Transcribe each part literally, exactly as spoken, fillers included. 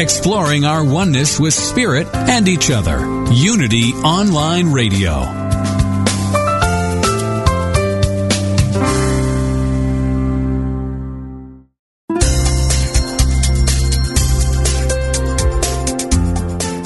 exploring our oneness with Spirit and each other. Unity Online Radio.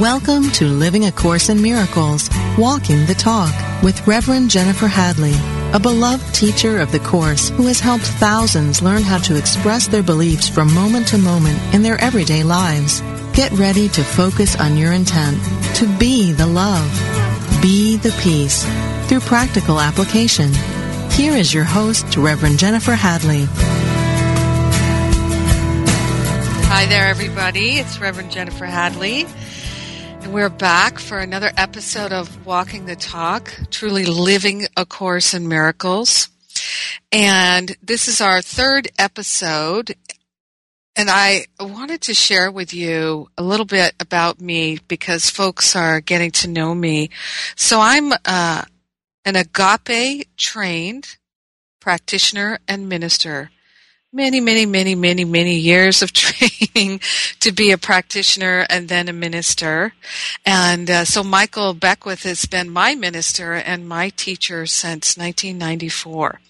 Welcome to Living a Course in Miracles, Walking the Talk, with Reverend Jennifer Hadley, a beloved teacher of the Course who has helped thousands learn how to express their beliefs from moment to moment in their everyday lives. Get ready to focus on your intent to be the love, be the peace, through practical application. Here is your host, Reverend Jennifer Hadley. Hi there, everybody. It's Reverend Jennifer Hadley. We're back for another episode of Walking the Talk, truly living A Course in Miracles. And this is our third episode. And I wanted to share with you a little bit about me because folks are getting to know me. So I'm uh, an Agape trained practitioner and minister. Many, many, many, many, many years of training to be a practitioner and then a minister. And uh, so Michael Beckwith has been my minister and my teacher since nineteen ninety-four.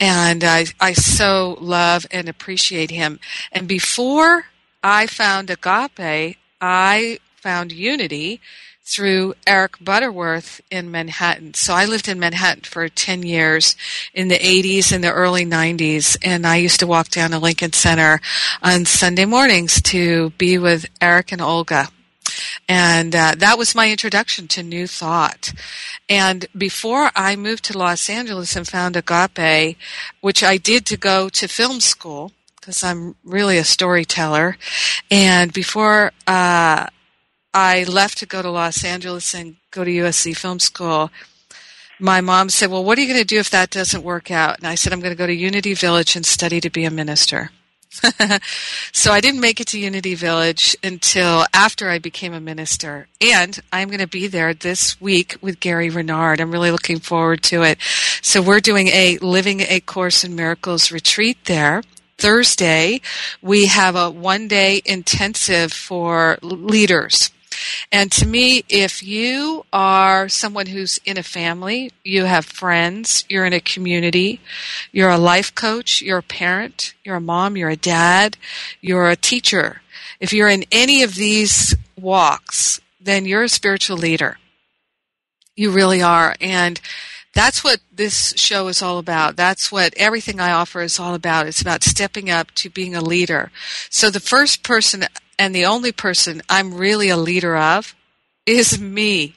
And I, I so love and appreciate him. And before I found Agape, I found Unity through Eric Butterworth in Manhattan. So I lived in Manhattan for ten years in the eighties and the early nineties, and I used to walk down to Lincoln Center on Sunday mornings to be with Eric and Olga. And uh, that was my introduction to New Thought. And before I moved to Los Angeles and found Agape, which I did to go to film school, because I'm really a storyteller, and before uh I left to go to Los Angeles and go to U S C Film School, my mom said, well, what are you going to do if that doesn't work out? And I said, I'm going to go to Unity Village and study to be a minister. So I didn't make it to Unity Village until after I became a minister. And I'm going to be there this week with Gary Renard. I'm really looking forward to it. So we're doing a Living a Course in Miracles retreat there. Thursday, we have a one-day intensive for leaders. And to me, if you are someone who's in a family, you have friends, you're in a community, you're a life coach, you're a parent, you're a mom, you're a dad, you're a teacher. If you're in any of these walks, then you're a spiritual leader. You really are. And that's what this show is all about. That's what everything I offer is all about. It's about stepping up to being a leader. So the first person and the only person I'm really a leader of is me.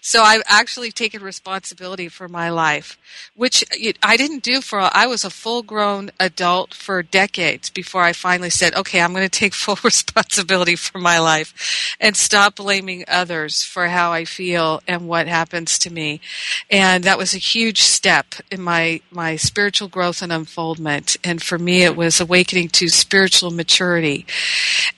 So I've actually taken responsibility for my life, which I didn't do for, I was a full-grown adult for decades before I finally said, okay, I'm going to take full responsibility for my life and stop blaming others for how I feel and what happens to me. And that was a huge step in my, my spiritual growth and unfoldment. And for me, it was awakening to spiritual maturity.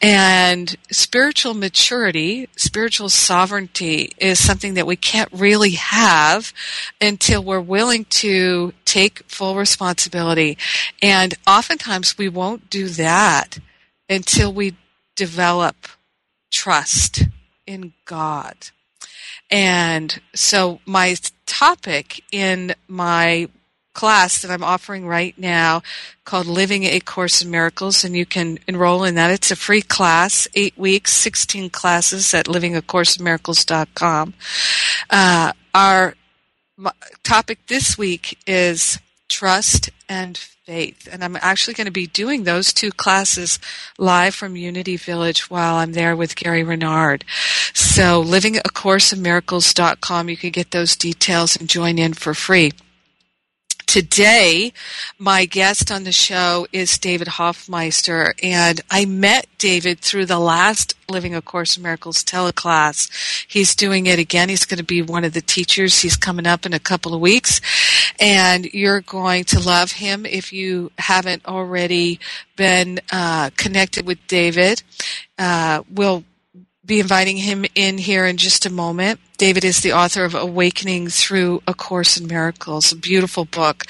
And spiritual maturity, spiritual sovereignty is something that we can't really have until we're willing to take full responsibility. And oftentimes we won't do that until we develop trust in God. And so my topic in my class that I'm offering right now called Living a Course in Miracles, and you can enroll in that. It's a free class, eight weeks, sixteen classes at living a course in miracles dot com. Uh, our topic this week is trust and faith, and I'm actually going to be doing those two classes live from Unity Village while I'm there with Gary Renard. So living a course in miracles dot com, you can get those details and join in for free. Today, my guest on the show is David Hoffmeister, and I met David through the last Living A Course in Miracles teleclass. He's doing it again. He's going to be one of the teachers. He's coming up in a couple of weeks, and you're going to love him if you haven't already been uh, connected with David. Uh, we'll be inviting him in here in just a moment. David is the author of Awakening Through A Course in Miracles, a beautiful book.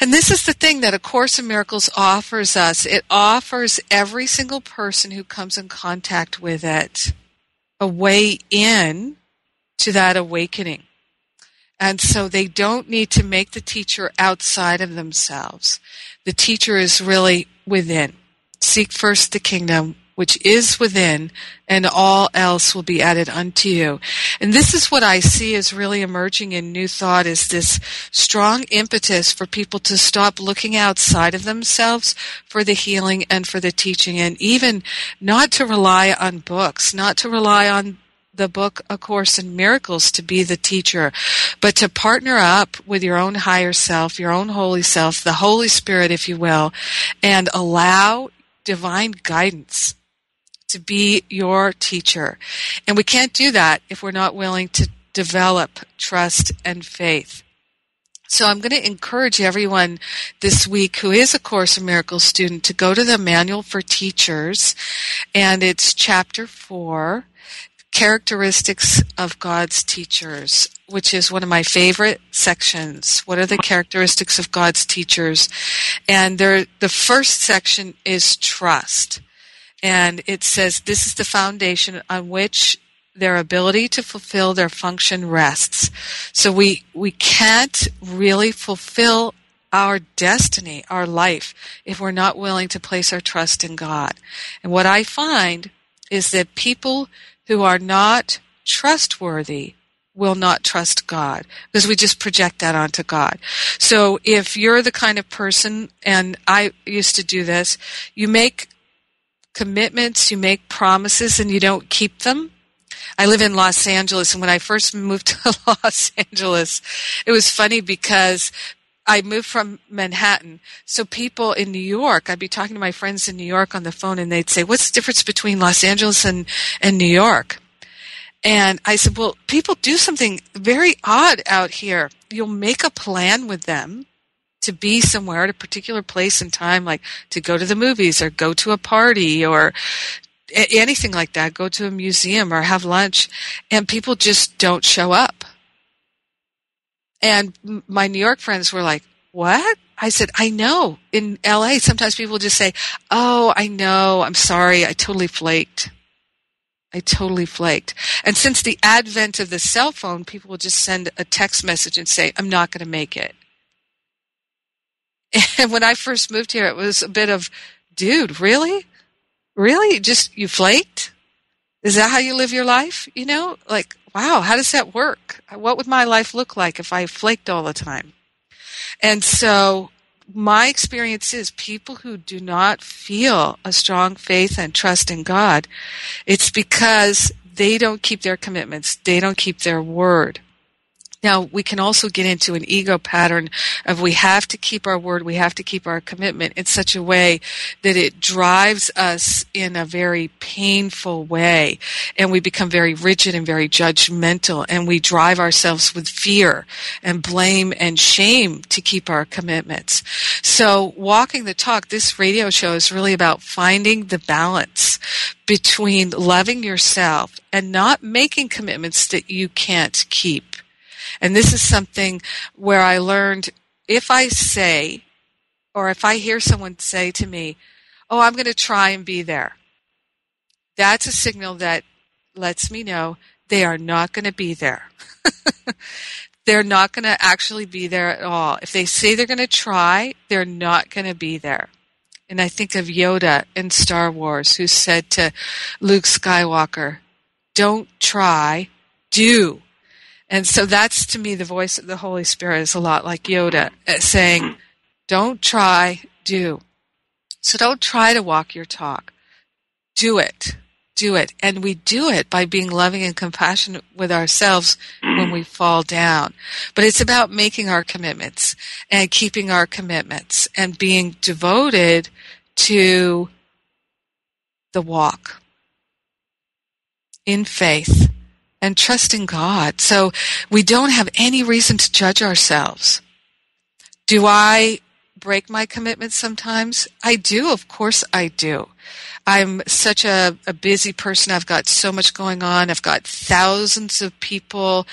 And this is the thing that A Course in Miracles offers us. It offers every single person who comes in contact with it a way in to that awakening. And so they don't need to make the teacher outside of themselves. The teacher is really within. Seek first the kingdom, which is within, and all else will be added unto you. And this is what I see is really emerging in New Thought, is this strong impetus for people to stop looking outside of themselves for the healing and for the teaching, and even not to rely on books, not to rely on the book A Course in Miracles to be the teacher, but to partner up with your own higher self, your own holy self, the Holy Spirit, if you will, and allow divine guidance to be your teacher. And we can't do that if we're not willing to develop trust and faith. So I'm going to encourage everyone this week who is a Course in Miracles student to go to the Manual for Teachers, and it's Chapter four, Characteristics of God's Teachers, which is one of my favorite sections. What are the characteristics of God's teachers? And there, the first section is trust. And it says, this is the foundation on which their ability to fulfill their function rests. So we, we can't really fulfill our destiny, our life, if we're not willing to place our trust in God. And what I find is that people who are not trustworthy will not trust God, because we just project that onto God. So if you're the kind of person, and I used to do this, you make commitments, you make promises, and you don't keep them. I live in Los Angeles, and when I first moved to Los Angeles, it was funny because I moved from Manhattan. So people in New York, I'd be talking to my friends in New York on the phone, and they'd say, what's the difference between Los Angeles and, and New York? And I said, well, people do something very odd out here. You'll make a plan with them to be somewhere at a particular place and time, like to go to the movies or go to a party or anything like that, go to a museum or have lunch, and people just don't show up. And my New York friends were like, what? I said, I know. In L A, sometimes people just say, oh, I know, I'm sorry, I totally flaked. I totally flaked. And since the advent of the cell phone, people will just send a text message and say, I'm not going to make it. And when I first moved here, it was a bit of, dude, really? Really? Just, you flaked? Is that how you live your life? You know, like, wow, how does that work? What would my life look like if I flaked all the time? And so my experience is people who do not feel a strong faith and trust in God, it's because they don't keep their commitments. They don't keep their word. Now, we can also get into an ego pattern of we have to keep our word, we have to keep our commitment in such a way that it drives us in a very painful way, and we become very rigid and very judgmental, and we drive ourselves with fear and blame and shame to keep our commitments. So walking the talk, this radio show is really about finding the balance between loving yourself and not making commitments that you can't keep. And this is something where I learned, if I say, or if I hear someone say to me, oh, I'm going to try and be there, that's a signal that lets me know they are not going to be there. They're not going to actually be there at all. If they say they're going to try, they're not going to be there. And I think of Yoda in Star Wars, who said to Luke Skywalker, don't try, do. And so that's, to me, the voice of the Holy Spirit is a lot like Yoda, saying, don't try, do. So don't try to walk your talk. Do it. do it. And we do it by being loving and compassionate with ourselves when we fall down. But it's about making our commitments and keeping our commitments and being devoted to the walk in faith and trusting God. So we don't have any reason to judge ourselves. Do I break my commitments sometimes? I do. Of course I do. I'm such a, a busy person. I've got so much going on. I've got thousands of people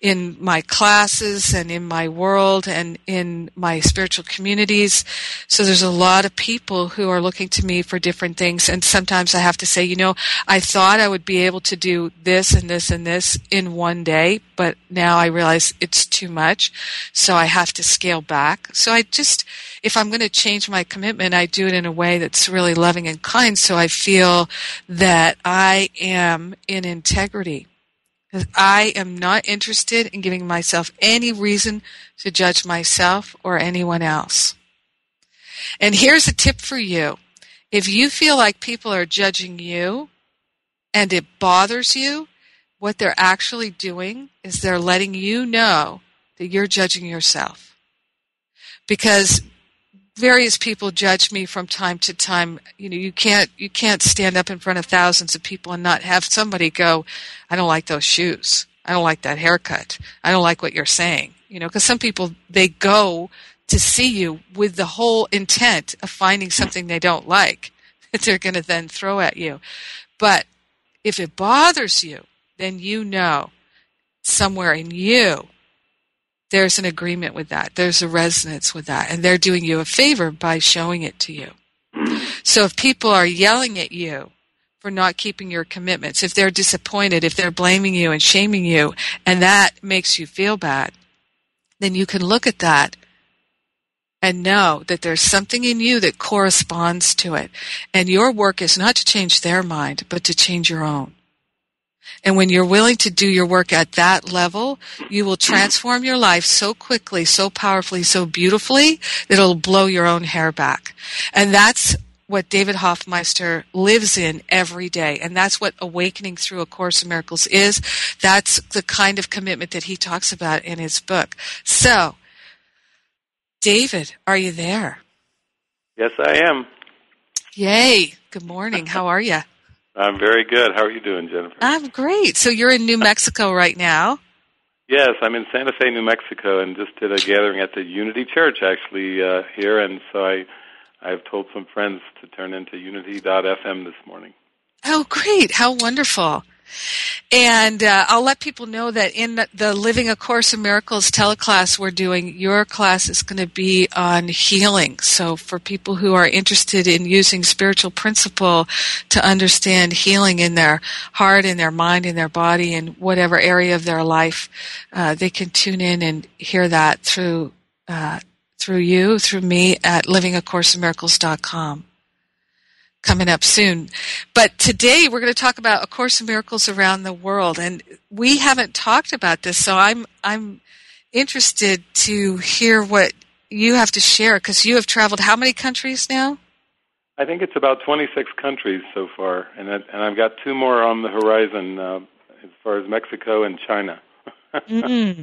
in my classes and in my world and in my spiritual communities. So there's a lot of people who are looking to me for different things. And sometimes I have to say, you know, I thought I would be able to do this and this and this in one day, but now I realize it's too much. So I have to scale back. So I just, if I'm going to change my commitment, I do it in a way that's really loving and kind, so I feel that I am in integrity. I am not interested in giving myself any reason to judge myself or anyone else. And here's a tip for you. If you feel like people are judging you and it bothers you, what they're actually doing is they're letting you know that you're judging yourself. Because various people judge me from time to time. You know, you can't you can't stand up in front of thousands of people and not have somebody go, I don't like those shoes. I don't like that haircut. I don't like what you're saying. You know, because some people, they go to see you with the whole intent of finding something they don't like that they're going to then throw at you. But if it bothers you, then you know somewhere in you there's an agreement with that. There's a resonance with that. And they're doing you a favor by showing it to you. So if people are yelling at you for not keeping your commitments, if they're disappointed, if they're blaming you and shaming you, and that makes you feel bad, then you can look at that and know that there's something in you that corresponds to it. And your work is not to change their mind, but to change your own. And when you're willing to do your work at that level, you will transform your life so quickly, so powerfully, so beautifully, that it'll blow your own hair back. And that's what David Hoffmeister lives in every day. And that's what Awakening Through A Course in Miracles is. That's the kind of commitment that he talks about in his book. So, David, are you there? Yes, I am. Yay. Good morning. How are you? I'm very good. How are you doing, Jennifer? I'm great. So you're in New Mexico right now? Yes, I'm in Santa Fe, New Mexico, and just did a gathering at the Unity Church, actually, uh, here. And so I, I've told some friends to turn into unity dot f m this morning. Oh, great. How wonderful. And uh, I'll let people know that in the Living A Course in Miracles teleclass we're doing, your class is going to be on healing. So for people who are interested in using spiritual principle to understand healing in their heart, in their mind, in their body, in whatever area of their life, uh, they can tune in and hear that through uh, through you, through me, at living a course in miracles dot com. Coming up soon. But today we're going to talk about A Course in Miracles around the world, and we haven't talked about this, so I'm I'm interested to hear what you have to share, because you have traveled how many countries now? I think it's about twenty-six countries so far, and I, and I've got two more on the horizon uh, as far as Mexico and China. mm-hmm.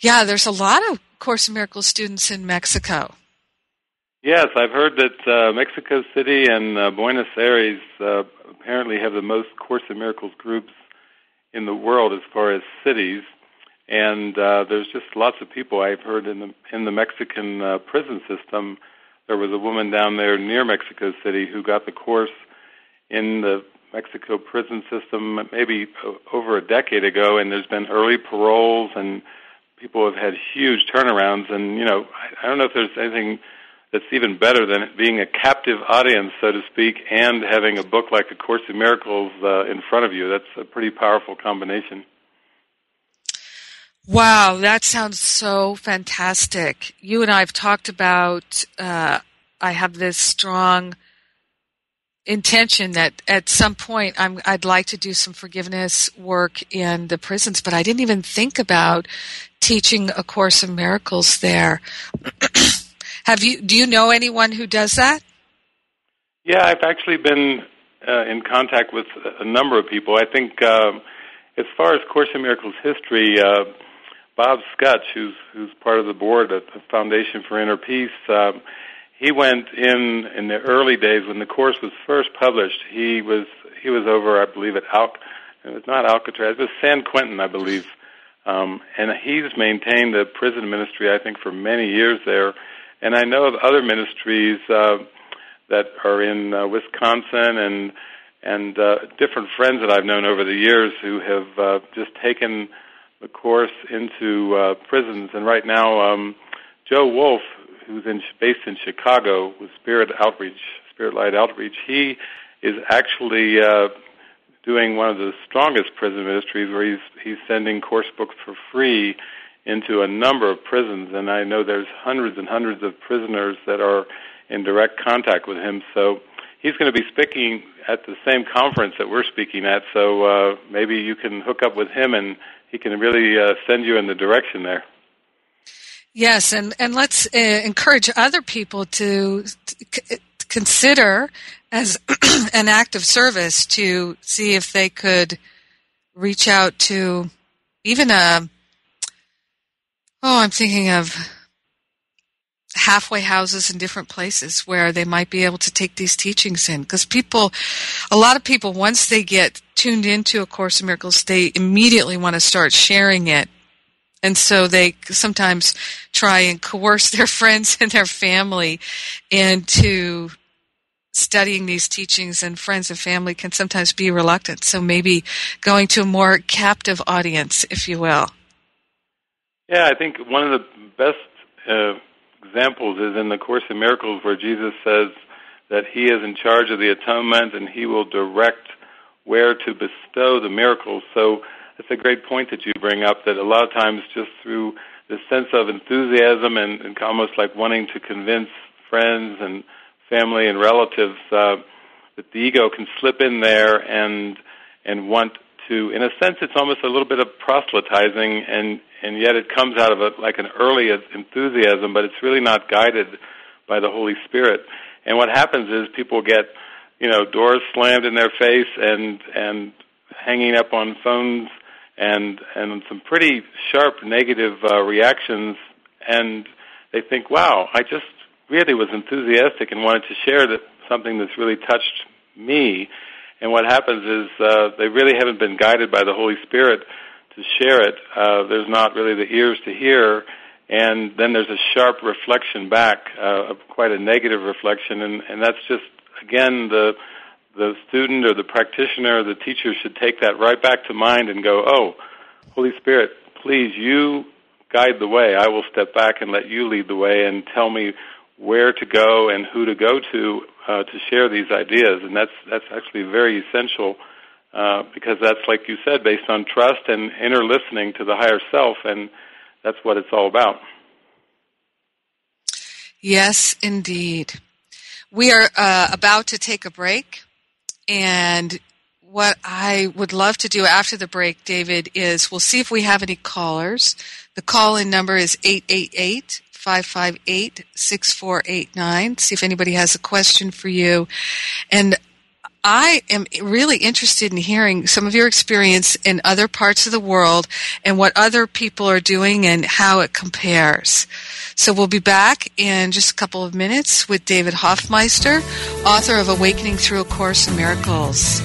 Yeah, there's a lot of Course in Miracles students in Mexico. Yes, I've heard that uh, Mexico City and uh, Buenos Aires uh, apparently have the most Course in Miracles groups in the world as far as cities, and uh, there's just lots of people. I've heard in the in the Mexican uh, prison system, there was a woman down there near Mexico City who got the course in the Mexico prison system maybe over a decade ago, and there's been early paroles, and people have had huge turnarounds, and, you know, I, I don't know if there's anything that's even better than being a captive audience, so to speak, and having a book like A Course in Miracles uh, in front of you. That's a pretty powerful combination. Wow, that sounds so fantastic. You and I have talked about, uh, I have this strong intention that at some point I'm, I'd like to do some forgiveness work in the prisons, but I didn't even think about teaching A Course in Miracles there. Have you? Do you know anyone who does that? Yeah, I've actually been uh, in contact with a number of people. I think um, as far as Course in Miracles history, uh, Bob Scutch, who's, who's part of the board at the Foundation for Inner Peace, um, he went in in the early days when the course was first published. He was he was over, I believe, at Al, it was not Alcatraz, it was San Quentin, I believe. Um, and he's maintained the prison ministry, I think, for many years there. And I know of other ministries uh, that are in uh, Wisconsin and and uh, different friends that I've known over the years who have uh, just taken the course into uh, prisons. And right now, um, Joe Wolf, who's in, based in Chicago with Spirit Outreach, Spirit Light Outreach, he is actually uh, doing one of the strongest prison ministries where he's he's sending course books for free into a number of prisons, and I know there's hundreds and hundreds of prisoners that are in direct contact with him. So he's going to be speaking at the same conference that we're speaking at, so uh, maybe you can hook up with him and he can really uh, send you in the direction there. Yes, and, and let's uh, encourage other people to, to consider as an act of service to see if they could reach out to even a, oh, I'm thinking of halfway houses in different places where they might be able to take these teachings in. Because people, a lot of people, once they get tuned into A Course in Miracles, they immediately want to start sharing it. And so they sometimes try and coerce their friends and their family into studying these teachings, and friends and family can sometimes be reluctant. So maybe going to a more captive audience, if you will. Yeah, I think one of the best uh, examples is in the Course in Miracles where Jesus says that he is in charge of the atonement and he will direct where to bestow the miracles. So that's a great point that you bring up, that a lot of times just through this sense of enthusiasm and, and almost like wanting to convince friends and family and relatives uh, that the ego can slip in there and and want to, in a sense, it's almost a little bit of proselytizing, and, and yet it comes out of a, like an early enthusiasm, but it's really not guided by the Holy Spirit. And what happens is people get, you know, doors slammed in their face and and hanging up on phones, and and some pretty sharp negative uh, reactions, and they think, wow, I just really was enthusiastic and wanted to share that, something that's really touched me. And what happens is uh, they really haven't been guided by the Holy Spirit to share it. Uh, there's not really the ears to hear, and then there's a sharp reflection back, uh, quite a negative reflection, and, and that's just, again, the the student or the practitioner or the teacher should take that right back to mind and go, oh, Holy Spirit, please, you guide the way. I will step back and let you lead the way and tell me where to go and who to go to uh, to share these ideas. And that's that's actually very essential uh, because that's, like you said, based on trust and inner listening to the higher self, and that's what it's all about. Yes, indeed. We are uh, about to take a break. And what I would love to do after the break, David, is we'll see if we have any callers. The call-in number is eight eight eight, five five eight, six four eight nine. See if anybody has a question for you. And I am really interested in hearing some of your experience in other parts of the world and what other people are doing and how it compares. So we'll be back in just a couple of minutes with David Hoffmeister, author of Awakening Through A Course in Miracles.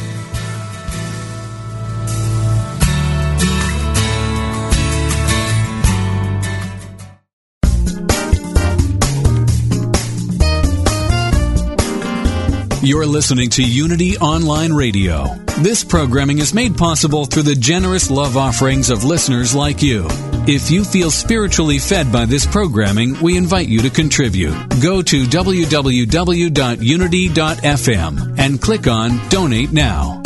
You're listening to Unity Online Radio. This programming is made possible through the generous love offerings of listeners like you. If you feel spiritually fed by this programming, we invite you to contribute. Go to w w w dot unity dot f m and click on Donate Now.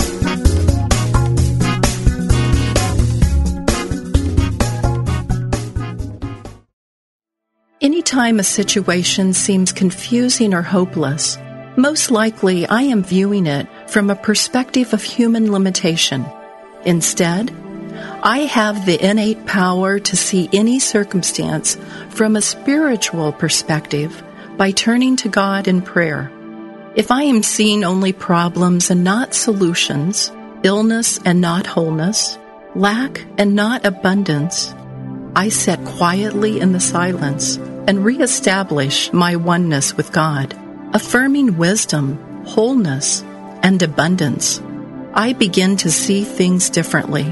Anytime a situation seems confusing or hopeless, most likely, I am viewing it from a perspective of human limitation. Instead, I have the innate power to see any circumstance from a spiritual perspective by turning to God in prayer. If I am seeing only problems and not solutions, illness and not wholeness, lack and not abundance, I sit quietly in the silence and reestablish my oneness with God, affirming wisdom, wholeness, and abundance. I begin to see things differently,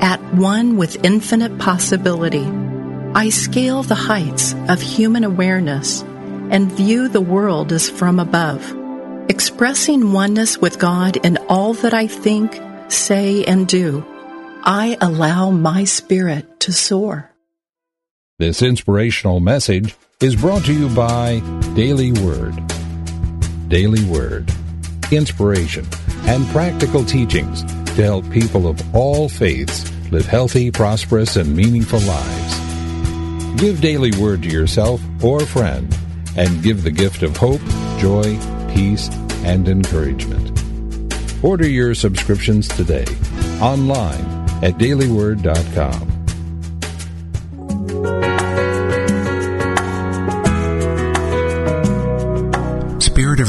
at one with infinite possibility. I scale the heights of human awareness and view the world as from above, expressing oneness with God in all that I think, say, and do. I allow my spirit to soar. This inspirational message is brought to you by Daily Word. Daily Word, inspiration and practical teachings to help people of all faiths live healthy, prosperous, and meaningful lives. Give Daily Word to yourself or a friend and give the gift of hope, joy, peace, and encouragement. Order your subscriptions today, online at daily word dot com. Spirit of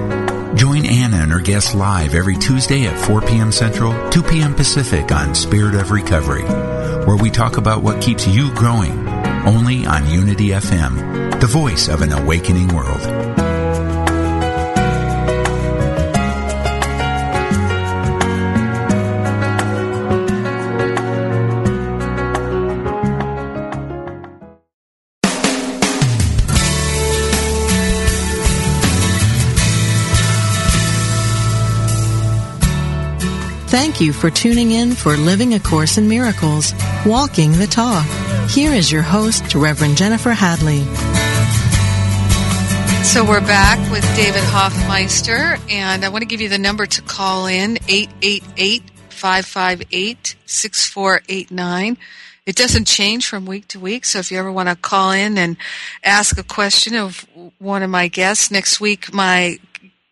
Join Anna and her guests live every Tuesday at four p.m. Central, two p.m. Pacific on Spirit of Recovery, where we talk about what keeps you growing, only on Unity F M, the voice of an awakening world. Thank you for tuning in for Living a Course in Miracles, Walking the Talk. Here is your host, Reverend Jennifer Hadley. So we're back with David Hoffmeister, and I want to give you the number to call in, eight eight eight, five five eight, six four eight nine. It doesn't change from week to week, so if you ever want to call in and ask a question of one of my guests, next week my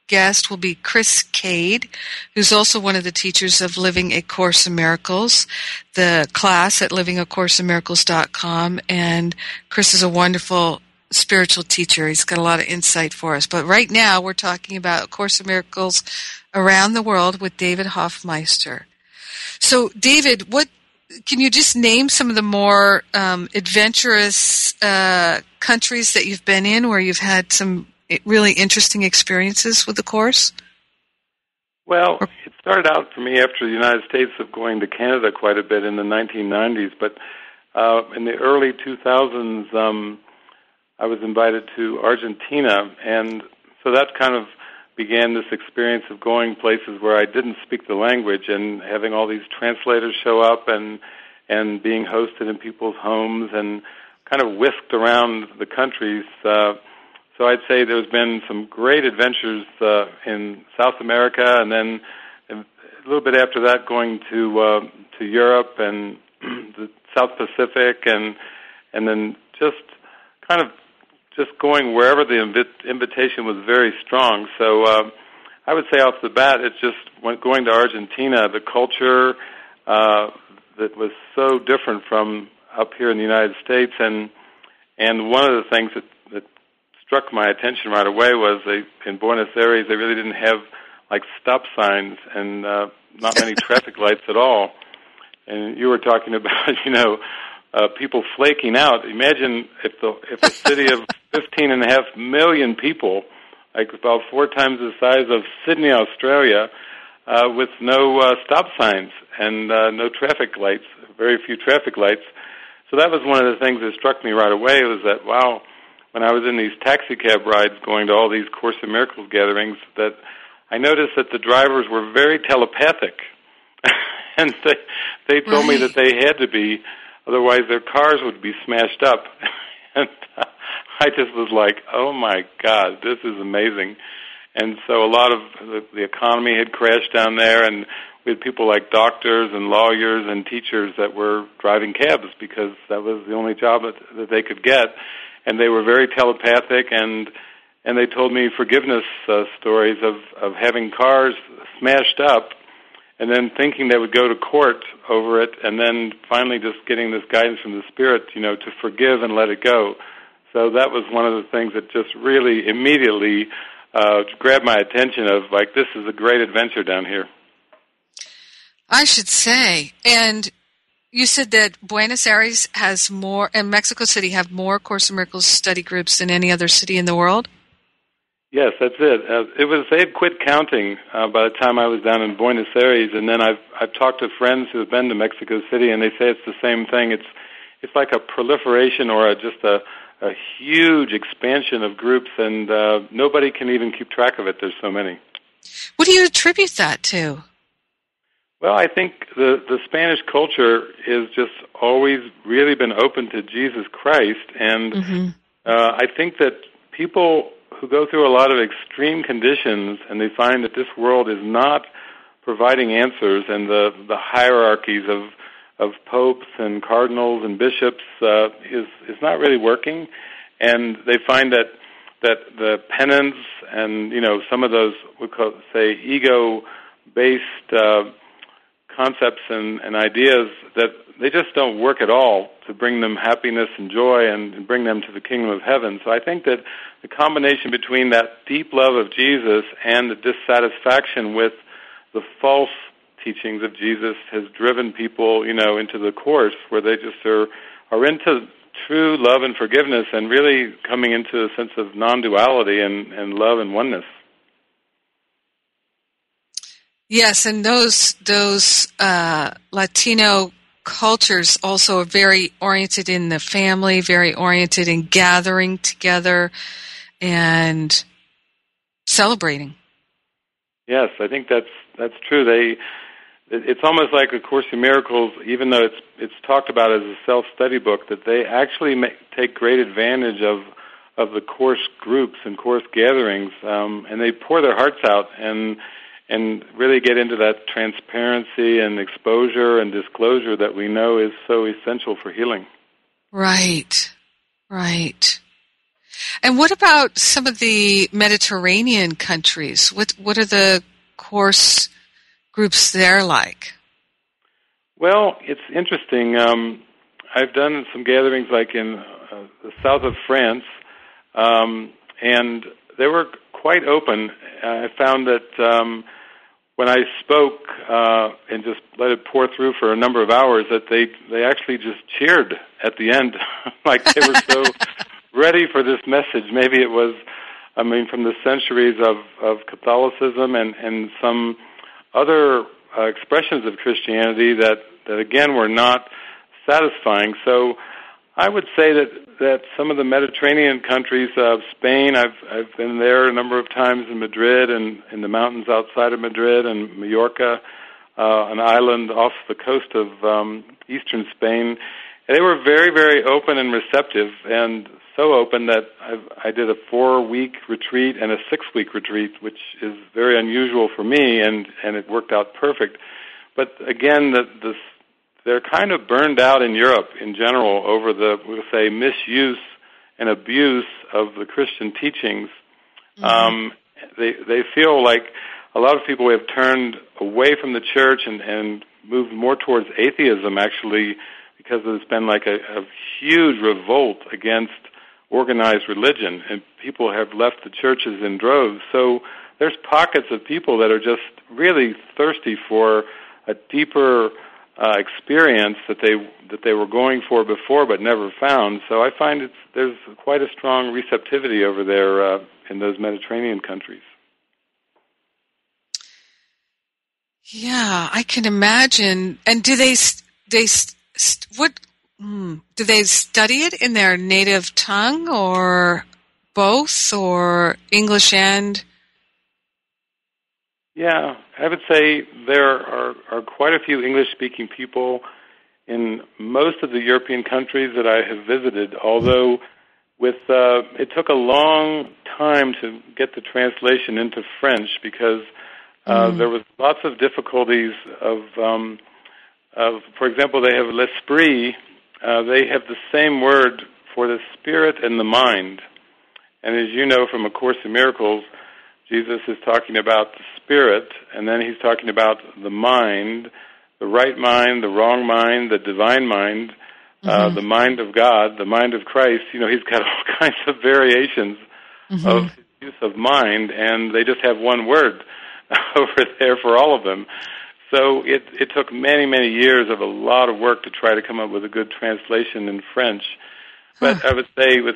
guest will be Chris Cade, who's also one of the teachers of Living a Course in Miracles, the class at living a course in miracles dot com. And Chris is a wonderful spiritual teacher. He's got a lot of insight for us. But right now we're talking about A Course in Miracles Around the World with David Hoffmeister. So, David, what can you just name some of the more um, adventurous uh, countries that you've been in where you've had some It really interesting experiences with the Course? Well, it started out for me after the United States of going to Canada quite a bit in the nineteen nineties, but uh, in the early two thousands, um, I was invited to Argentina, and so that kind of began this experience of going places where I didn't speak the language and having all these translators show up and and being hosted in people's homes and kind of whisked around the countries. Uh, So I'd say there's been some great adventures uh, in South America, and then a little bit after that going to uh, to Europe and the South Pacific, and and then just kind of just going wherever the invi- invitation was very strong. So uh, I would say off the bat, it's just when going to Argentina, the culture uh, that was so different from up here in the United States, and and one of the things that struck my attention right away was they, in Buenos Aires, they really didn't have, like, stop signs and uh, not many traffic lights at all. And you were talking about, you know, uh, people flaking out. Imagine if the if a city of fifteen and a half million people, like about four times the size of Sydney, Australia, uh, with no uh, stop signs and uh, no traffic lights, very few traffic lights. So that was one of the things that struck me right away was that, wow, when I was in these taxi cab rides going to all these Course in Miracles gatherings, that I noticed that the drivers were very telepathic. And they, they told right. me that they had to be, otherwise their cars would be smashed up. And uh, I just was like, oh, my God, this is amazing. And so a lot of the, the economy had crashed down there, and We had people like doctors and lawyers and teachers that were driving cabs because that was the only job that, that they could get. And they were very telepathic, and and they told me forgiveness uh, stories of, of having cars smashed up and then thinking they would go to court over it, and then finally just getting this guidance from the Spirit, you know, to forgive and let it go. So that was one of the things that just really immediately uh, grabbed my attention of, like, this is a great adventure down here. I should say, and you said that Buenos Aires has more, and Mexico City have more Course in Miracles study groups than any other city in the world? Yes, that's it. Uh, it was they had quit counting uh, by the time I was down in Buenos Aires, and then I've I've talked to friends who have been to Mexico City, and they say it's the same thing. It's it's like a proliferation or a, just a a huge expansion of groups, and uh, nobody can even keep track of it. There's so many. What do you attribute that to? Well, I think the, the Spanish culture is just always really been open to Jesus Christ, and mm-hmm. uh, I think that people who go through a lot of extreme conditions and they find that this world is not providing answers, and the, the hierarchies of of popes and cardinals and bishops uh, is is not really working, and they find that that the penance and, you know, some of those we call, say ego based uh, concepts and, and ideas, that they just don't work at all to bring them happiness and joy and, and bring them to the kingdom of heaven. So I think that the combination between that deep love of Jesus and the dissatisfaction with the false teachings of Jesus has driven people, you know, into the Course, where they just are, are into true love and forgiveness and really coming into a sense of non-duality and, and love and oneness. Yes, and those those uh, Latino cultures also are very oriented in the family, very oriented in gathering together and celebrating. Yes, I think that's that's true. They, it's almost like A Course in Miracles, even though it's it's talked about as a self-study book, that they actually make, take great advantage of of the Course groups and Course gatherings, um, and they pour their hearts out and. and really get into that transparency and exposure and disclosure that we know is so essential for healing. Right, right. And what about some of the Mediterranean countries? What what are the Course groups there like? Well, it's interesting. Um, I've done some gatherings like in uh, the south of France, um, and they were quite open. I found that um, when I spoke uh, and just let it pour through for a number of hours, that they, they actually just cheered at the end, like they were so ready for this message. Maybe it was, I mean, from the centuries of, of Catholicism and, and some other uh, expressions of Christianity that, that, again, were not satisfying. So I would say that, that some of the Mediterranean countries, uh, Spain, I've I've been there a number of times, in Madrid and in the mountains outside of Madrid, and Mallorca, uh, an island off the coast of um, eastern Spain. And they were very, very open and receptive, and so open that I've, I did a four-week retreat and a six-week retreat, which is very unusual for me, and, and it worked out perfect. But again, the, the they're kind of burned out in Europe in general over the, we'll say, misuse and abuse of the Christian teachings. Mm-hmm. Um, they they feel like a lot of people have turned away from the church and, and moved more towards atheism, actually, because there's been like a, a huge revolt against organized religion, and people have left the churches in droves. So there's pockets of people that are just really thirsty for a deeper Uh, experience that they that they were going for before but never found. So I find it's, there's quite a strong receptivity over there uh, in those Mediterranean countries. Yeah, I can imagine. And do they they what do they study it in their native tongue, or both, or English and? Yeah, I would say there are, are quite a few English-speaking people in most of the European countries that I have visited, although with uh, it took a long time to get the translation into French, because Uh, mm. There was lots of difficulties of, um, of, for example, they have l'esprit. Uh, they have the same word for the spirit and the mind. And as you know from A Course in Miracles, Jesus is talking about the spirit, and then he's talking about the mind, the right mind, the wrong mind, the divine mind, mm-hmm. uh, the mind of God, the mind of Christ. You know, he's got all kinds of variations mm-hmm. of use of mind, and they just have one word over there for all of them. So it, it took many, many years of a lot of work to try to come up with a good translation in French. But huh. I would say with,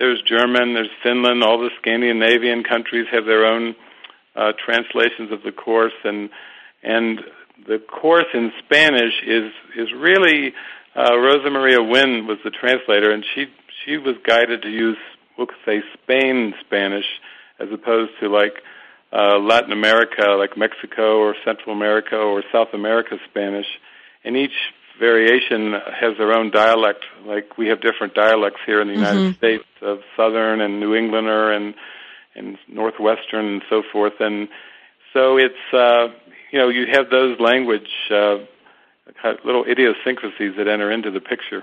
there's German, there's Finland, all the Scandinavian countries have their own uh, translations of the Course. And and the Course in Spanish is is really, uh, Rosa Maria Wynn was the translator, and she, she was guided to use, we'll say, Spain Spanish as opposed to like uh, Latin America, like Mexico or Central America or South America Spanish. And each variation has their own dialect, like we have different dialects here in the United mm-hmm. States of Southern and New Englander and and Northwestern and so forth. And so it's, uh, you know, you have those language uh, little idiosyncrasies that enter into the picture.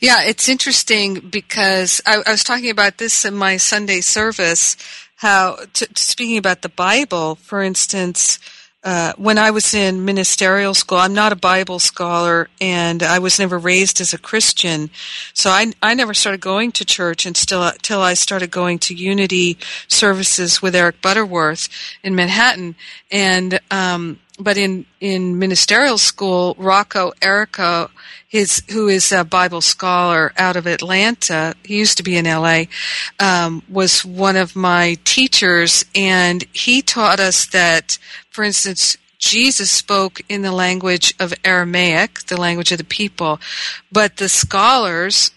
Yeah, it's interesting because I, I was talking about this in my Sunday service, how t- speaking about the Bible, for instance, Uh, when I was in ministerial school, I'm not a Bible scholar, and I was never raised as a Christian, so I, I never started going to church until, until I started going to Unity services with Eric Butterworth in Manhattan, and um, but in, in ministerial school, Rocco Errico, his, who is a Bible scholar out of Atlanta, he used to be in L A, um, was one of my teachers, and he taught us that, for instance, Jesus spoke in the language of Aramaic, the language of the people, but the scholars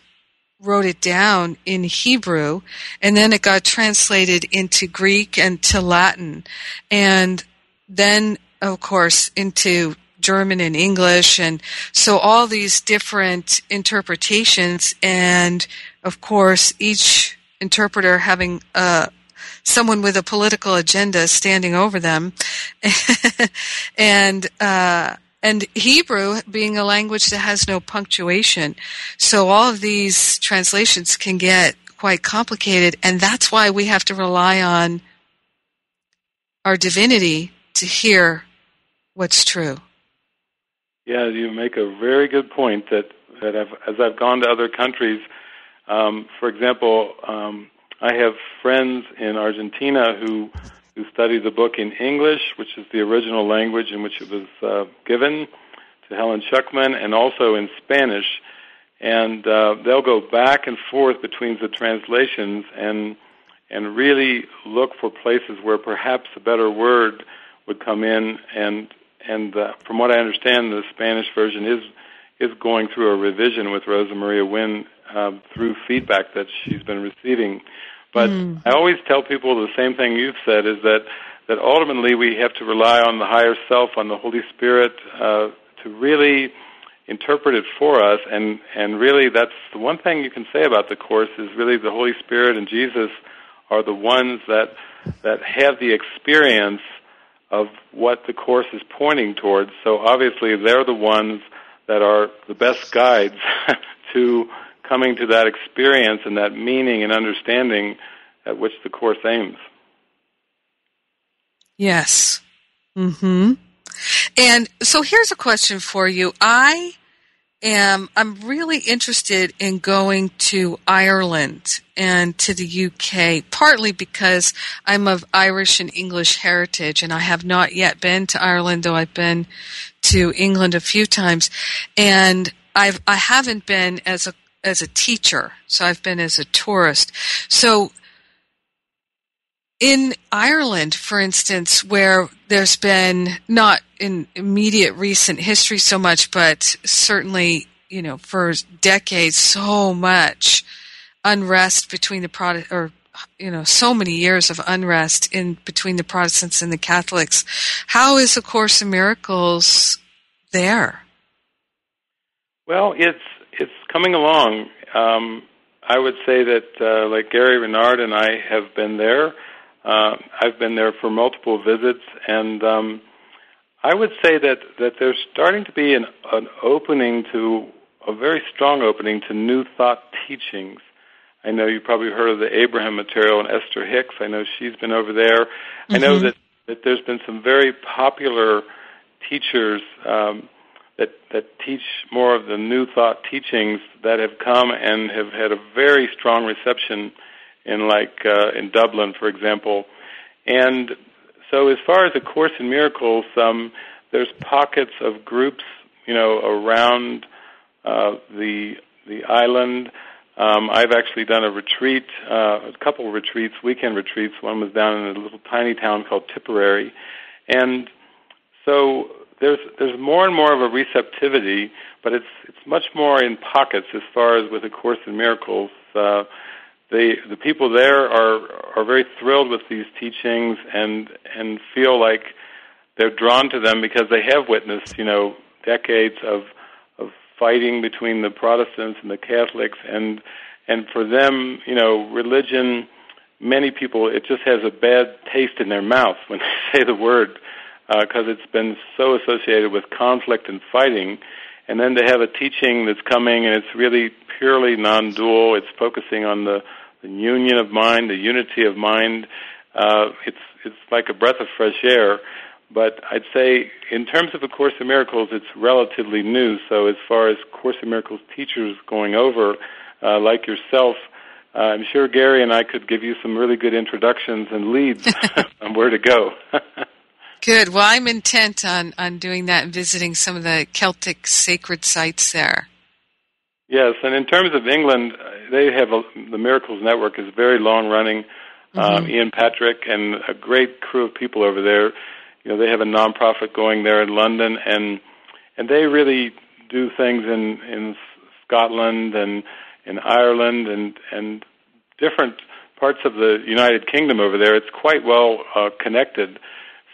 wrote it down in Hebrew, and then it got translated into Greek and to Latin, and then, of course, into German and English, and so all these different interpretations, and, of course, each interpreter having a someone with a political agenda standing over them, and uh, and Hebrew being a language that has no punctuation. So all of these translations can get quite complicated, and that's why we have to rely on our divinity to hear what's true. Yeah, you make a very good point that, that I've, as I've gone to other countries, um, for example, um, I have friends in Argentina who who study the book in English, which is the original language in which it was uh, given to Helen Schucman, and also in Spanish. And uh, they'll go back and forth between the translations and and really look for places where perhaps a better word would come in. And and uh, from what I understand, the Spanish version is is going through a revision with Rosa Maria Wynn uh, through feedback that she's been receiving. But mm. I always tell people the same thing you've said, is that, that ultimately we have to rely on the higher self, on the Holy Spirit, uh, to really interpret it for us. And, and really that's the one thing you can say about the Course is really the Holy Spirit and Jesus are the ones that that have the experience of what the Course is pointing towards. So obviously they're the ones that are the best guides to coming to that experience and that meaning and understanding at which the Course aims. Yes. Mm-hmm. And so here's a question for you. I am, I'm really interested in going to Ireland and to the U K, partly because I'm of Irish and English heritage, and I have not yet been to Ireland, though I've been to England a few times, and I've I haven't been as a as a teacher, so I've been as a tourist. So in Ireland, for instance, where there's been not in immediate recent history so much, but certainly, you know, for decades, so much unrest between the Protest or you know, so many years of unrest in between the Protestants and the Catholics. How is A Course in Miracles there? Well, it's it's coming along. Um, I would say that, uh, like Gary Renard and I have been there. Uh, I've been there for multiple visits, and um, I would say that, that there's starting to be an, an opening to, a very strong opening to new thought teachings. I know you probably heard of the Abraham material and Esther Hicks. I know she's been over there. Mm-hmm. I know that, that there's been some very popular teachers um, that that teach more of the new thought teachings that have come and have had a very strong reception in like uh, in Dublin, for example. And so as far as A Course in Miracles, um, there's pockets of groups, you know, around uh, the the island. Um, I've actually done a retreat, uh, a couple of retreats, weekend retreats. One was down in a little tiny town called Tipperary. And so there's there's more and more of a receptivity, but it's it's much more in pockets as far as with A Course in Miracles. Uh, the the people there are are very thrilled with these teachings and and feel like they're drawn to them because they have witnessed, you know, decades of fighting between the Protestants and the Catholics, and and for them, you know, religion, many people, it just has a bad taste in their mouth when they say the word, because uh, it's been so associated with conflict and fighting, and then to have a teaching that's coming, and it's really purely non-dual, it's focusing on the, the union of mind, the unity of mind, uh, it's it's like a breath of fresh air. But I'd say in terms of A Course in Miracles, it's relatively new. So as far as Course in Miracles teachers going over, uh, like yourself, uh, I'm sure Gary and I could give you some really good introductions and leads on where to go. Good. Well, I'm intent on, on doing that and visiting some of the Celtic sacred sites there. Yes, and in terms of England, they have a, the Miracles Network is very long-running. Mm-hmm. um, Ian Patrick and a great crew of people over there. You know, they have a nonprofit going there in London, and and they really do things in, in Scotland and in Ireland and and different parts of the United Kingdom over there. It's quite well uh, connected.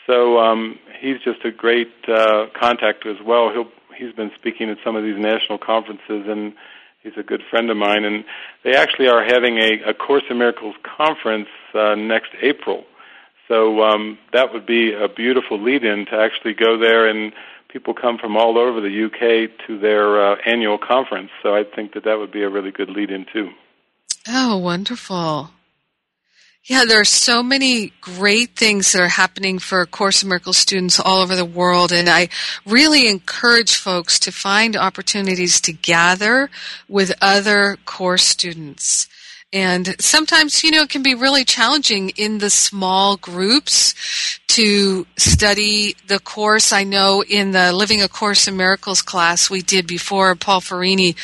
So um, he's just a great uh, contact as well. He'll, he's been speaking at some of these national conferences, and he's a good friend of mine. And they actually are having a, a Course in Miracles conference uh, next April. So um, that would be a beautiful lead-in to actually go there, and people come from all over the U K to their uh, annual conference. So I think that that would be a really good lead-in too. Oh, wonderful. Yeah, there are so many great things that are happening for Course in Miracles students all over the world, and I really encourage folks to find opportunities to gather with other course students. And sometimes, you know, it can be really challenging in the small groups to study the course. I know in the Living a Course in Miracles class we did before, Paul Farini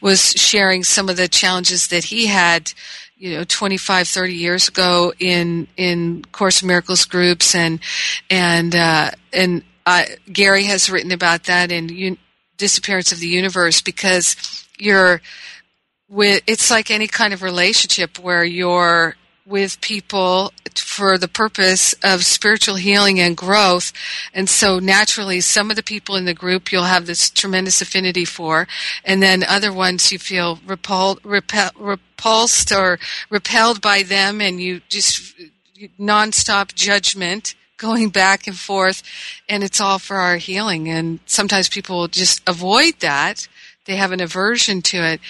was sharing some of the challenges that he had, you know, twenty-five, thirty years ago in, in Course in Miracles groups. And, and, uh, and, uh, Gary has written about that in Un- Disappearance of the Universe, because you're, With, it's like any kind of relationship where you're with people for the purpose of spiritual healing and growth, and so naturally some of the people in the group you'll have this tremendous affinity for, and then other ones you feel repul- repel- repulsed or repelled by them, and you just nonstop judgment going back and forth, and it's all for our healing. And sometimes people just avoid that. They have an aversion to it,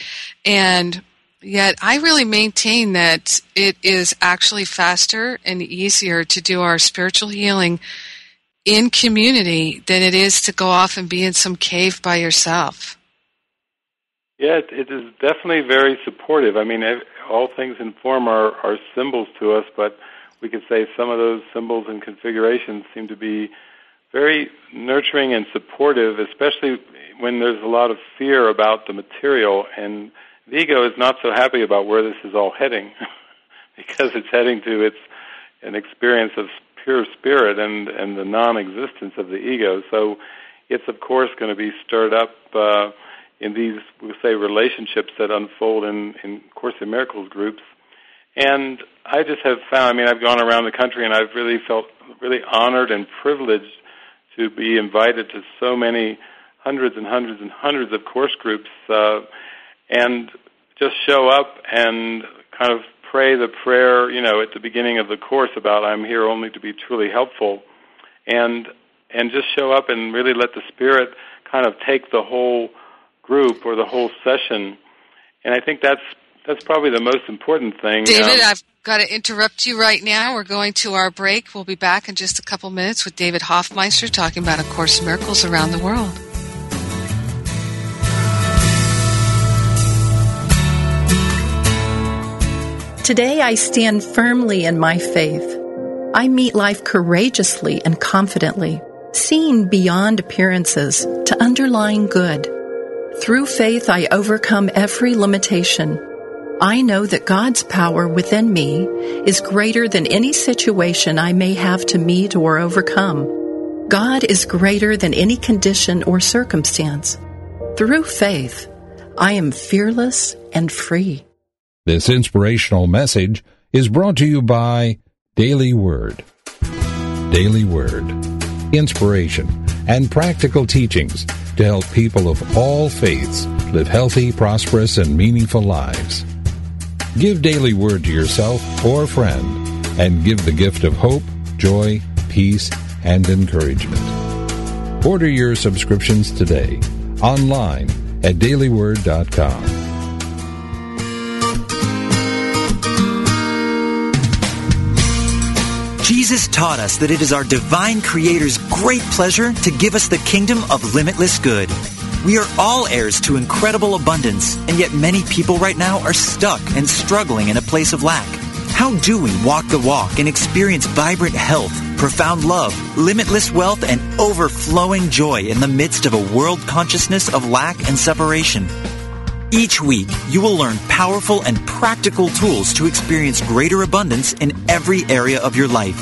and yet I really maintain that it is actually faster and easier to do our spiritual healing in community than it is to go off and be in some cave by yourself. Yeah, it, it is definitely very supportive. I mean, all things in form are, are symbols to us, but we could say some of those symbols and configurations seem to be very nurturing and supportive, especially when there's a lot of fear about the material, and the ego is not so happy about where this is all heading because it's heading to its an experience of pure spirit and, and the non-existence of the ego. So it's, of course, going to be stirred up uh, in these, we'll say, relationships that unfold in, in Course in Miracles groups. And I just have found, I mean, I've gone around the country, and I've really felt really honored and privileged to be invited to so many hundreds and hundreds and hundreds of course groups, uh, and just show up and kind of pray the prayer, you know, at the beginning of the course about I'm here only to be truly helpful, and and just show up and really let the Spirit kind of take the whole group or the whole session. And I think that's that's probably the most important thing. David, um, I've got to interrupt you right now. We're going to our break. We'll be back in just a couple minutes with David Hoffmeister talking about A Course in Miracles around the world. Today I stand firmly in my faith. I meet life courageously and confidently, seeing beyond appearances to underlying good. Through faith I overcome every limitation. I know that God's power within me is greater than any situation I may have to meet or overcome. God is greater than any condition or circumstance. Through faith, I am fearless and free. This inspirational message is brought to you by Daily Word. Daily Word. Inspiration and practical teachings to help people of all faiths live healthy, prosperous, and meaningful lives. Give Daily Word to yourself or a friend and give the gift of hope, joy, peace, and encouragement. Order your subscriptions today online at daily word dot com. Jesus taught us that it is our divine Creator's great pleasure to give us the kingdom of limitless good. We are all heirs to incredible abundance, and yet many people right now are stuck and struggling in a place of lack. How do we walk the walk and experience vibrant health, profound love, limitless wealth, and overflowing joy in the midst of a world consciousness of lack and separation? Each week, you will learn powerful and practical tools to experience greater abundance in every area of your life.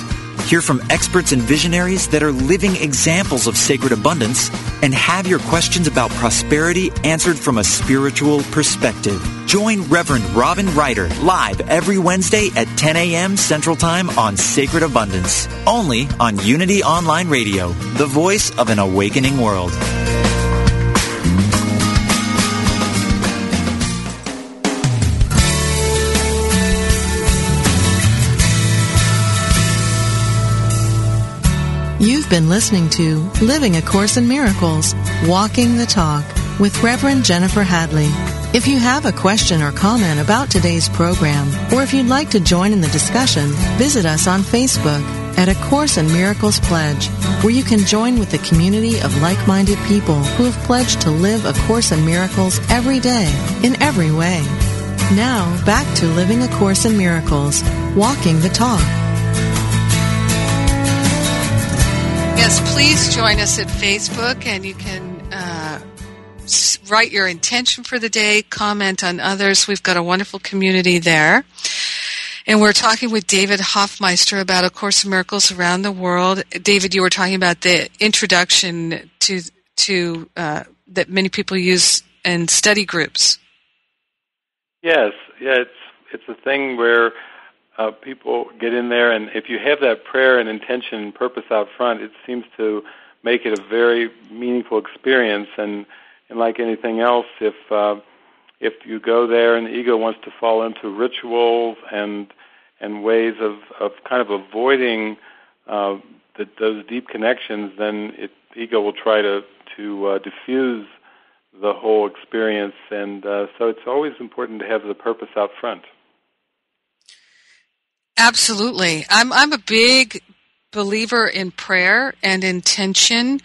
Hear from experts and visionaries that are living examples of sacred abundance, and have your questions about prosperity answered from a spiritual perspective. Join Reverend Robin Ryder live every Wednesday at ten a.m. Central Time on Sacred Abundance, only on Unity Online Radio, the voice of an awakening world. You've been listening to Living A Course in Miracles, Walking the Talk, with Reverend Jennifer Hadley. If you have a question or comment about today's program, or if you'd like to join in the discussion, visit us on Facebook at A Course in Miracles Pledge, where you can join with the community of like-minded people who have pledged to live A Course in Miracles every day, in every way. Now, back to Living A Course in Miracles, Walking the Talk. Yes, please join us at Facebook, and you can uh, write your intention for the day, comment on others. We've got a wonderful community there. And we're talking with David Hoffmeister about A Course in Miracles around the world. David, you were talking about the introduction to to uh, that many people use in study groups. Yes, yeah, it's it's a thing where Uh, people get in there, and if you have that prayer and intention and purpose out front, it seems to make it a very meaningful experience. And, and like anything else, if uh, if you go there and the ego wants to fall into rituals and and ways of, of kind of avoiding uh, the, those deep connections, then it, the ego will try to, to uh, diffuse the whole experience. And uh, so it's always important to have the purpose out front. Absolutely. I'm I'm a big believer in prayer and intention,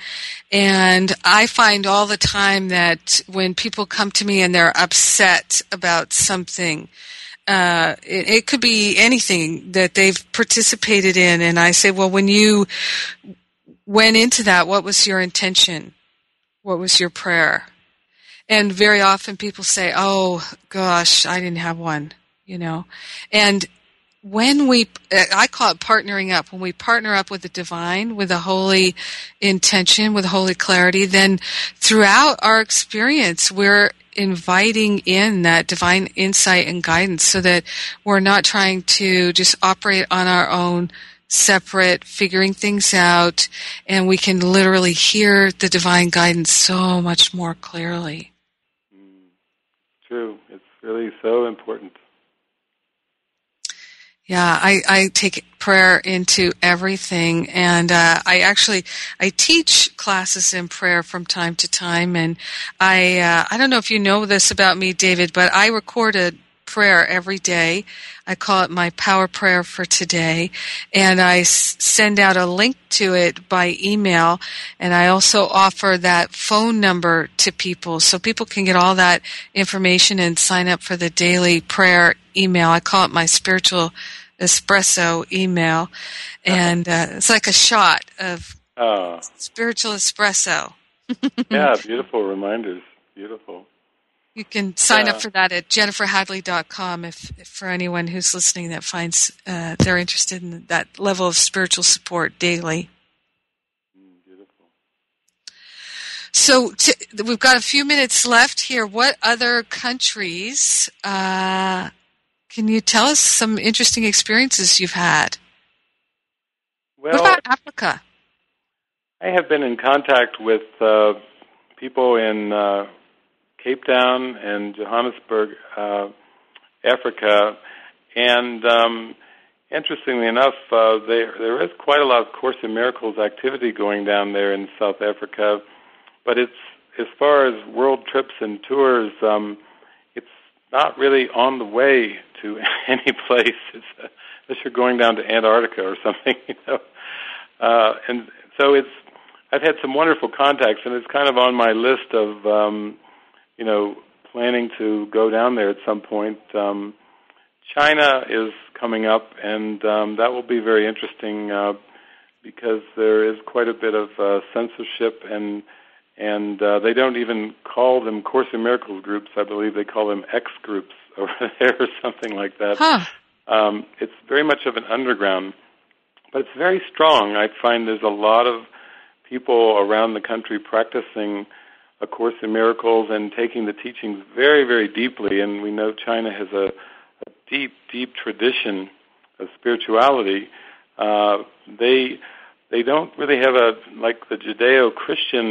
and I find all the time that when people come to me and they're upset about something, uh, it, it could be anything that they've participated in, and I say, well, when you went into that, what was your intention? What was your prayer? And very often people say, oh, gosh, I didn't have one, you know, and when we, I call it partnering up, when we partner up with the divine, with a holy intention, with holy clarity, then throughout our experience, we're inviting in that divine insight and guidance so that we're not trying to just operate on our own, separate, figuring things out, and we can literally hear the divine guidance so much more clearly. True. It's really so important. Yeah, I, I take prayer into everything, and uh, I actually I teach classes in prayer from time to time, and I uh, I don't know if you know this about me, David, but I record a prayer every day. I call it my power prayer for today, and I s- send out a link to it by email, and I also offer that phone number to people so people can get all that information and sign up for the daily prayer email. I call it my spiritual espresso email, and uh, it's like a shot of oh. spiritual espresso. Yeah, beautiful reminders. Beautiful. You can sign uh, up for that at jennifer hadley dot com if, if for anyone who's listening that finds uh, they're interested in that level of spiritual support daily. Beautiful. So to, we've got a few minutes left here. What other countries uh, can you tell us some interesting experiences you've had? Well, what about Africa? I have been in contact with uh, people in Uh, Cape Town and Johannesburg, uh, Africa, and um, interestingly enough, uh, there there is quite a lot of Course in Miracles activity going down there in South Africa. But it's as far as world trips and tours, um, it's not really on the way to any place. It's, uh, unless you're going down to Antarctica or something, you know. Uh, and so it's I've had some wonderful contacts, and it's kind of on my list of Um, you know, planning to go down there at some point. Um, China is coming up, and um, that will be very interesting uh, because there is quite a bit of uh, censorship, and and uh, they don't even call them Course in Miracles groups. I believe they call them X groups over there or something like that. Huh. Um, it's very much of an underground, but it's very strong. I find there's a lot of people around the country practicing A Course in Miracles and taking the teachings very, very deeply. And we know China has a, a deep, deep tradition of spirituality. Uh, they they don't really have a like the Judeo-Christian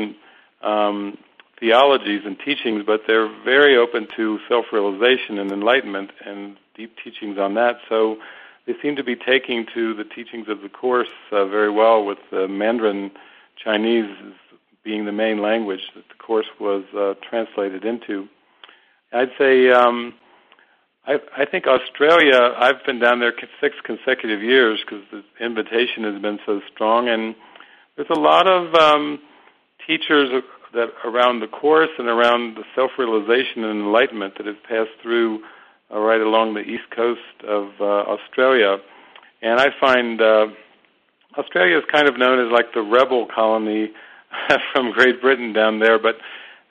um, theologies and teachings, but they're very open to self-realization and enlightenment and deep teachings on that. So they seem to be taking to the teachings of the Course uh, very well, with the Mandarin Chinese being the main language that the Course was uh, translated into. I'd say, um, I, I think Australia, I've been down there six consecutive years because the invitation has been so strong, and there's a lot of um, teachers that around the Course and around the self-realization and enlightenment that have passed through uh, right along the east coast of uh, Australia. And I find uh, Australia is kind of known as like the rebel colony from Great Britain down there, but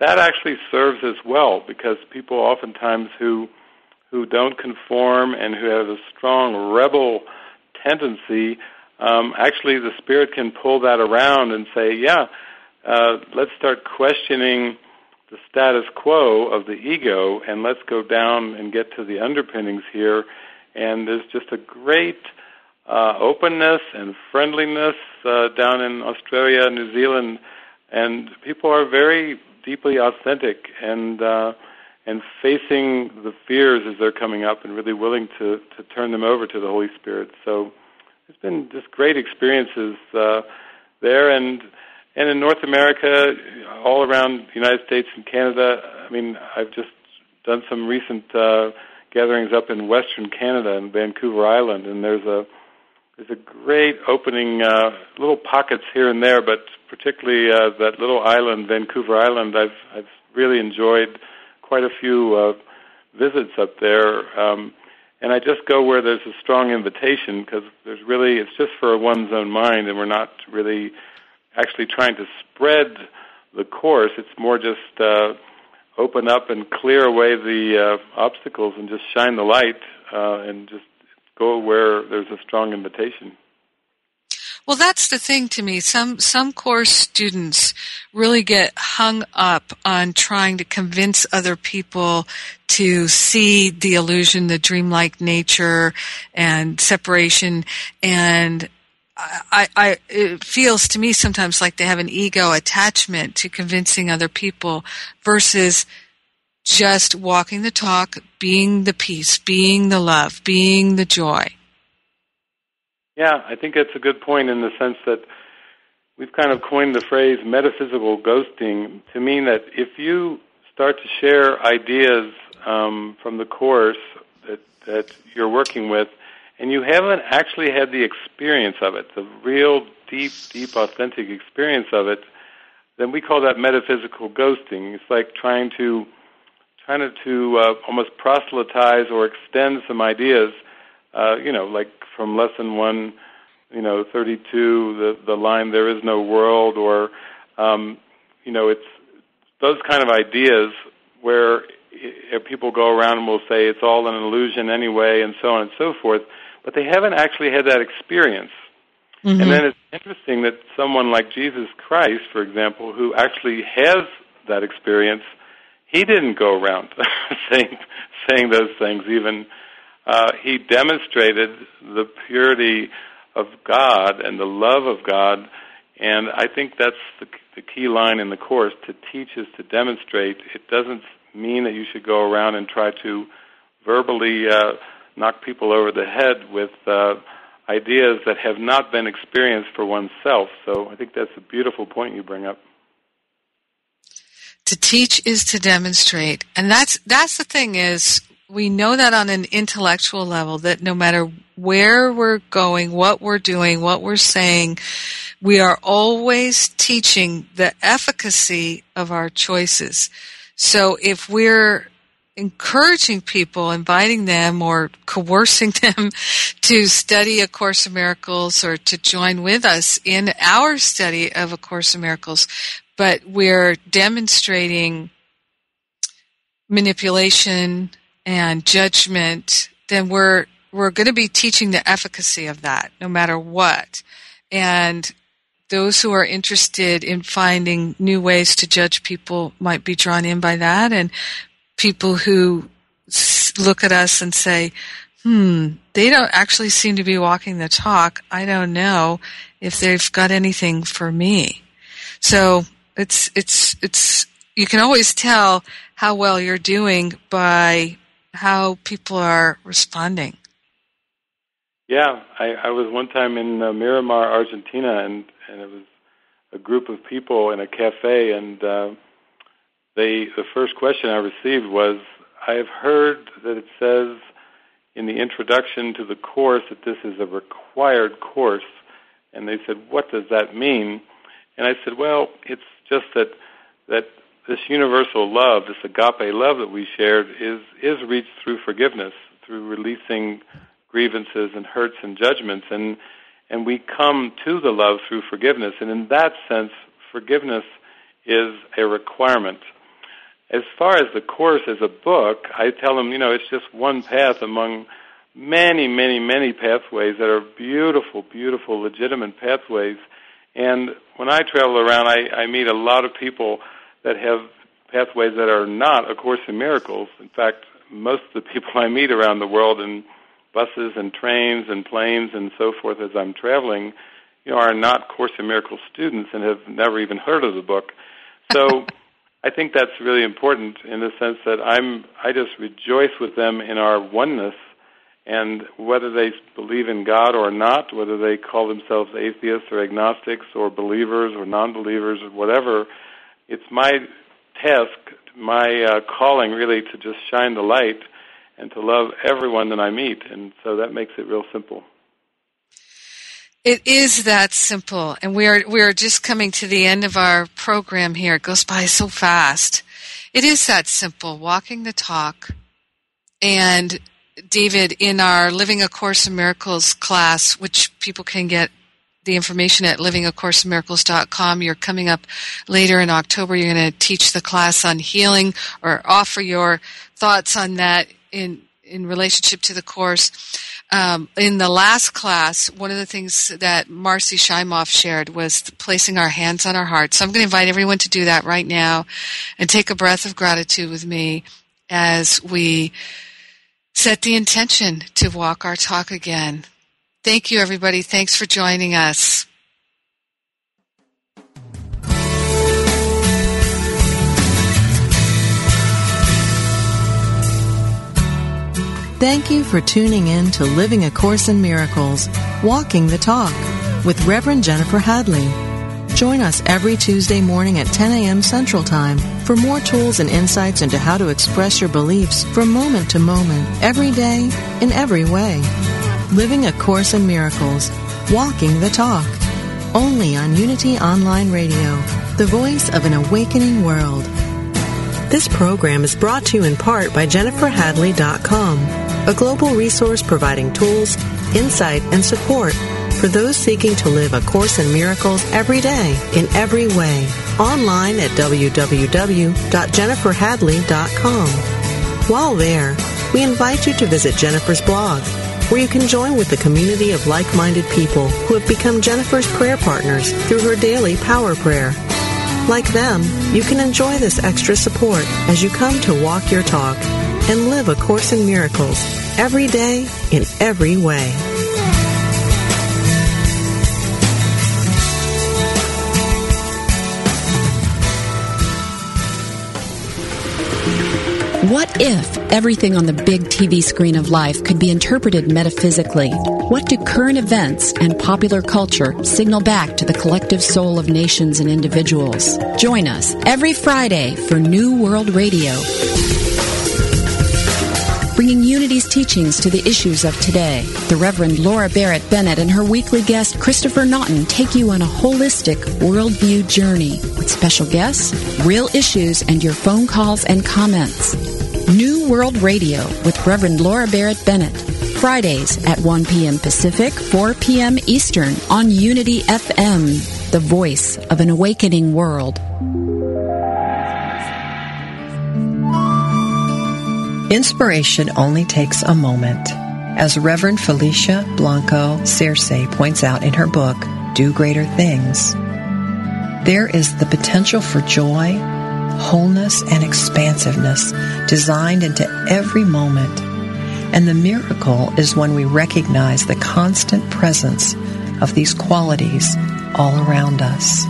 that actually serves as well, because people oftentimes who who don't conform and who have a strong rebel tendency, um, actually the Spirit can pull that around and say, yeah, uh, let's start questioning the status quo of the ego, and let's go down and get to the underpinnings here. And there's just a great Uh, openness and friendliness uh, down in Australia, New Zealand, and people are very deeply authentic and uh, and facing the fears as they're coming up, and really willing to, to turn them over to the Holy Spirit. So it's been just great experiences uh, there, and and in North America, all around the United States and Canada. I mean, I've just done some recent uh, gatherings up in Western Canada and Vancouver Island, and there's a There's a great opening, uh, little pockets here and there, but particularly uh, that little island, Vancouver Island. I've I've really enjoyed quite a few uh, visits up there, um, and I just go where there's a strong invitation, because there's really it's just for one's own mind, and we're not really actually trying to spread the Course. It's more just uh, open up and clear away the uh, obstacles and just shine the light uh, and just. Go where there's a strong invitation. Well, that's the thing to me. Some some Course students really get hung up on trying to convince other people to see the illusion, the dreamlike nature, and separation. And I, I, it feels to me sometimes like they have an ego attachment to convincing other people versus just walking the talk, being the peace, being the love, being the joy. Yeah, I think that's a good point in the sense that we've kind of coined the phrase metaphysical ghosting to mean that if you start to share ideas um, from the Course that, that you're working with, and you haven't actually had the experience of it, the real deep, deep, authentic experience of it, then we call that metaphysical ghosting. It's like trying to trying to uh, almost proselytize or extend some ideas, uh, you know, like from lesson one, you know, thirty-two, the the line "There is no world," or um, you know, it's those kind of ideas where it, people go around and will say it's all an illusion anyway, and so on and so forth. But they haven't actually had that experience. Mm-hmm. And then it's interesting that someone like Jesus Christ, for example, who actually has that experience, he didn't go around saying, saying those things even. Uh, he demonstrated the purity of God and the love of God, and I think that's the, the key line in the Course. To teach is to demonstrate. It doesn't mean that you should go around and try to verbally uh, knock people over the head with uh, ideas that have not been experienced for oneself. So I think that's a beautiful point you bring up. To teach is to demonstrate. And that's that's the thing is, we know that on an intellectual level, that no matter where we're going, what we're doing, what we're saying, we are always teaching the efficacy of our choices. So if we're encouraging people, inviting them or coercing them to study A Course in Miracles or to join with us in our study of A Course in Miracles, but we're demonstrating manipulation and judgment, then we're we're going to be teaching the efficacy of that no matter what. And those who are interested in finding new ways to judge people might be drawn in by that, and people who look at us and say, hmm, they don't actually seem to be walking the talk. I don't know if they've got anything for me. So it's it's it's you can always tell how well you're doing by how people are responding. Yeah, I, I was one time in uh, Miramar, Argentina, and, and it was a group of people in a cafe, and uh, they the first question I received was, I have heard that it says in the introduction to the Course that this is a required course, and they said, what does that mean? And I said, well, it's just that that this universal love, this agape love that we shared, is is reached through forgiveness, through releasing grievances and hurts and judgments, and and we come to the love through forgiveness. And in that sense, forgiveness is a requirement. As far as the Course as a book, I tell them, you know, it's just one path among many, many, many pathways that are beautiful, beautiful, legitimate pathways. And when I travel around, I, I meet a lot of people that have pathways that are not A Course in Miracles. In fact, most of the people I meet around the world in buses and trains and planes and so forth as I'm traveling, you know, are not Course in Miracles students and have never even heard of the book. So I think that's really important in the sense that I'm I just rejoice with them in our oneness. And whether they believe in God or not, whether they call themselves atheists or agnostics or believers or non-believers or whatever, it's my task, my uh, calling really to just shine the light and to love everyone that I meet. And so that makes it real simple. It is that simple. And we are we are just coming to the end of our program here. It goes by so fast. It is that simple, walking the talk. And David, in our Living A Course in Miracles class, which people can get the information at living a course in miracles dot com, you're coming up later in October. You're going to teach the class on healing or offer your thoughts on that in, in relationship to the Course. Um, in the last class, one of the things that Marcy Shimoff shared was placing our hands on our hearts. So I'm going to invite everyone to do that right now and take a breath of gratitude with me as we set the intention to walk our talk again. Thank you, everybody. Thanks for joining us. Thank you for tuning in to Living a Course in Miracles, Walking the Talk, with Reverend Jennifer Hadley. Join us every Tuesday morning at ten a.m. Central Time for more tools and insights into how to express your beliefs from moment to moment, every day, in every way. Living a Course in Miracles, Walking the Talk, only on Unity Online Radio, the voice of an awakening world. This program is brought to you in part by jennifer hadley dot com, a global resource providing tools, insight, and support for those seeking to live A Course in Miracles every day, in every way. Online at w w w dot jennifer hadley dot com. While there, we invite you to visit Jennifer's blog, where you can join with the community of like-minded people who have become Jennifer's prayer partners through her daily power prayer. Like them, you can enjoy this extra support as you come to walk your talk and live A Course in Miracles every day, in every way. What if everything on the big T V screen of life could be interpreted metaphysically? What do current events and popular culture signal back to the collective soul of nations and individuals? Join us every Friday for New World Radio, bringing Unity's teachings to the issues of today. The Reverend Laura Barrett Bennett and her weekly guest Christopher Naughton take you on a holistic worldview journey with special guests, real issues, and your phone calls and comments. New World Radio with Reverend Laura Barrett Bennett, Fridays at one p.m. Pacific, four p.m. Eastern on Unity F M, the voice of an awakening world. Inspiration only takes a moment. As Reverend Felicia Blanco Searcy points out in her book, Do Greater Things, there is the potential for joy, wholeness, and expansiveness designed into every moment. And the miracle is when we recognize the constant presence of these qualities all around us.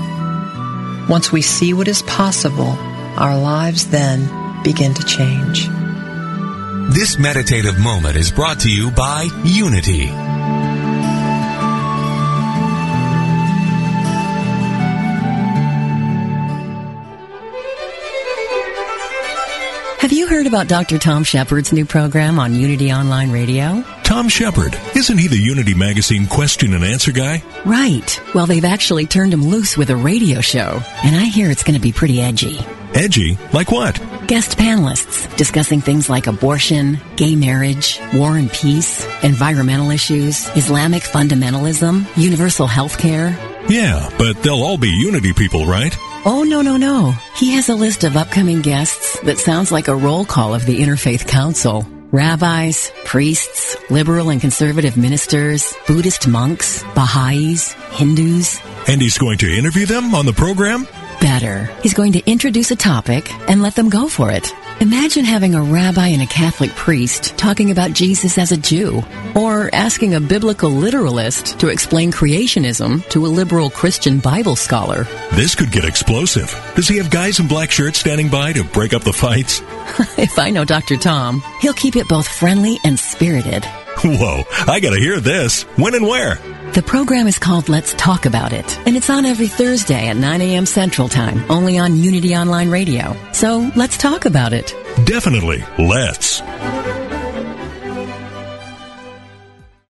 Once we see what is possible, our lives then begin to change. This meditative moment is brought to you by Unity. Have you heard about Doctor Tom Shepard's new program on Unity Online Radio? Tom Shepard, isn't he the Unity Magazine question and answer guy? Right. Well, they've actually turned him loose with a radio show, and I hear it's going to be pretty edgy. Edgy? Like what? Guest panelists discussing things like abortion, gay marriage, war and peace, environmental issues, Islamic fundamentalism, universal health care. Yeah, but they'll all be Unity people, right? Oh, no, no, no. He has a list of upcoming guests that sounds like a roll call of the Interfaith Council. Rabbis, priests, liberal and conservative ministers, Buddhist monks, Baha'is, Hindus. And he's going to interview them on the program? Better. He's going to introduce a topic and let them go for it. Imagine having a rabbi and a Catholic priest talking about Jesus as a Jew, or asking a biblical literalist to explain creationism to a liberal Christian Bible scholar. This could get explosive. Does he have guys in black shirts standing by to break up the fights? If I know Doctor Tom, he'll keep it both friendly and spirited. Whoa, I gotta hear this. When and where? The program is called Let's Talk About It, and it's on every Thursday at nine a.m. Central Time, only on Unity Online Radio. So let's talk about it. Definitely, let's.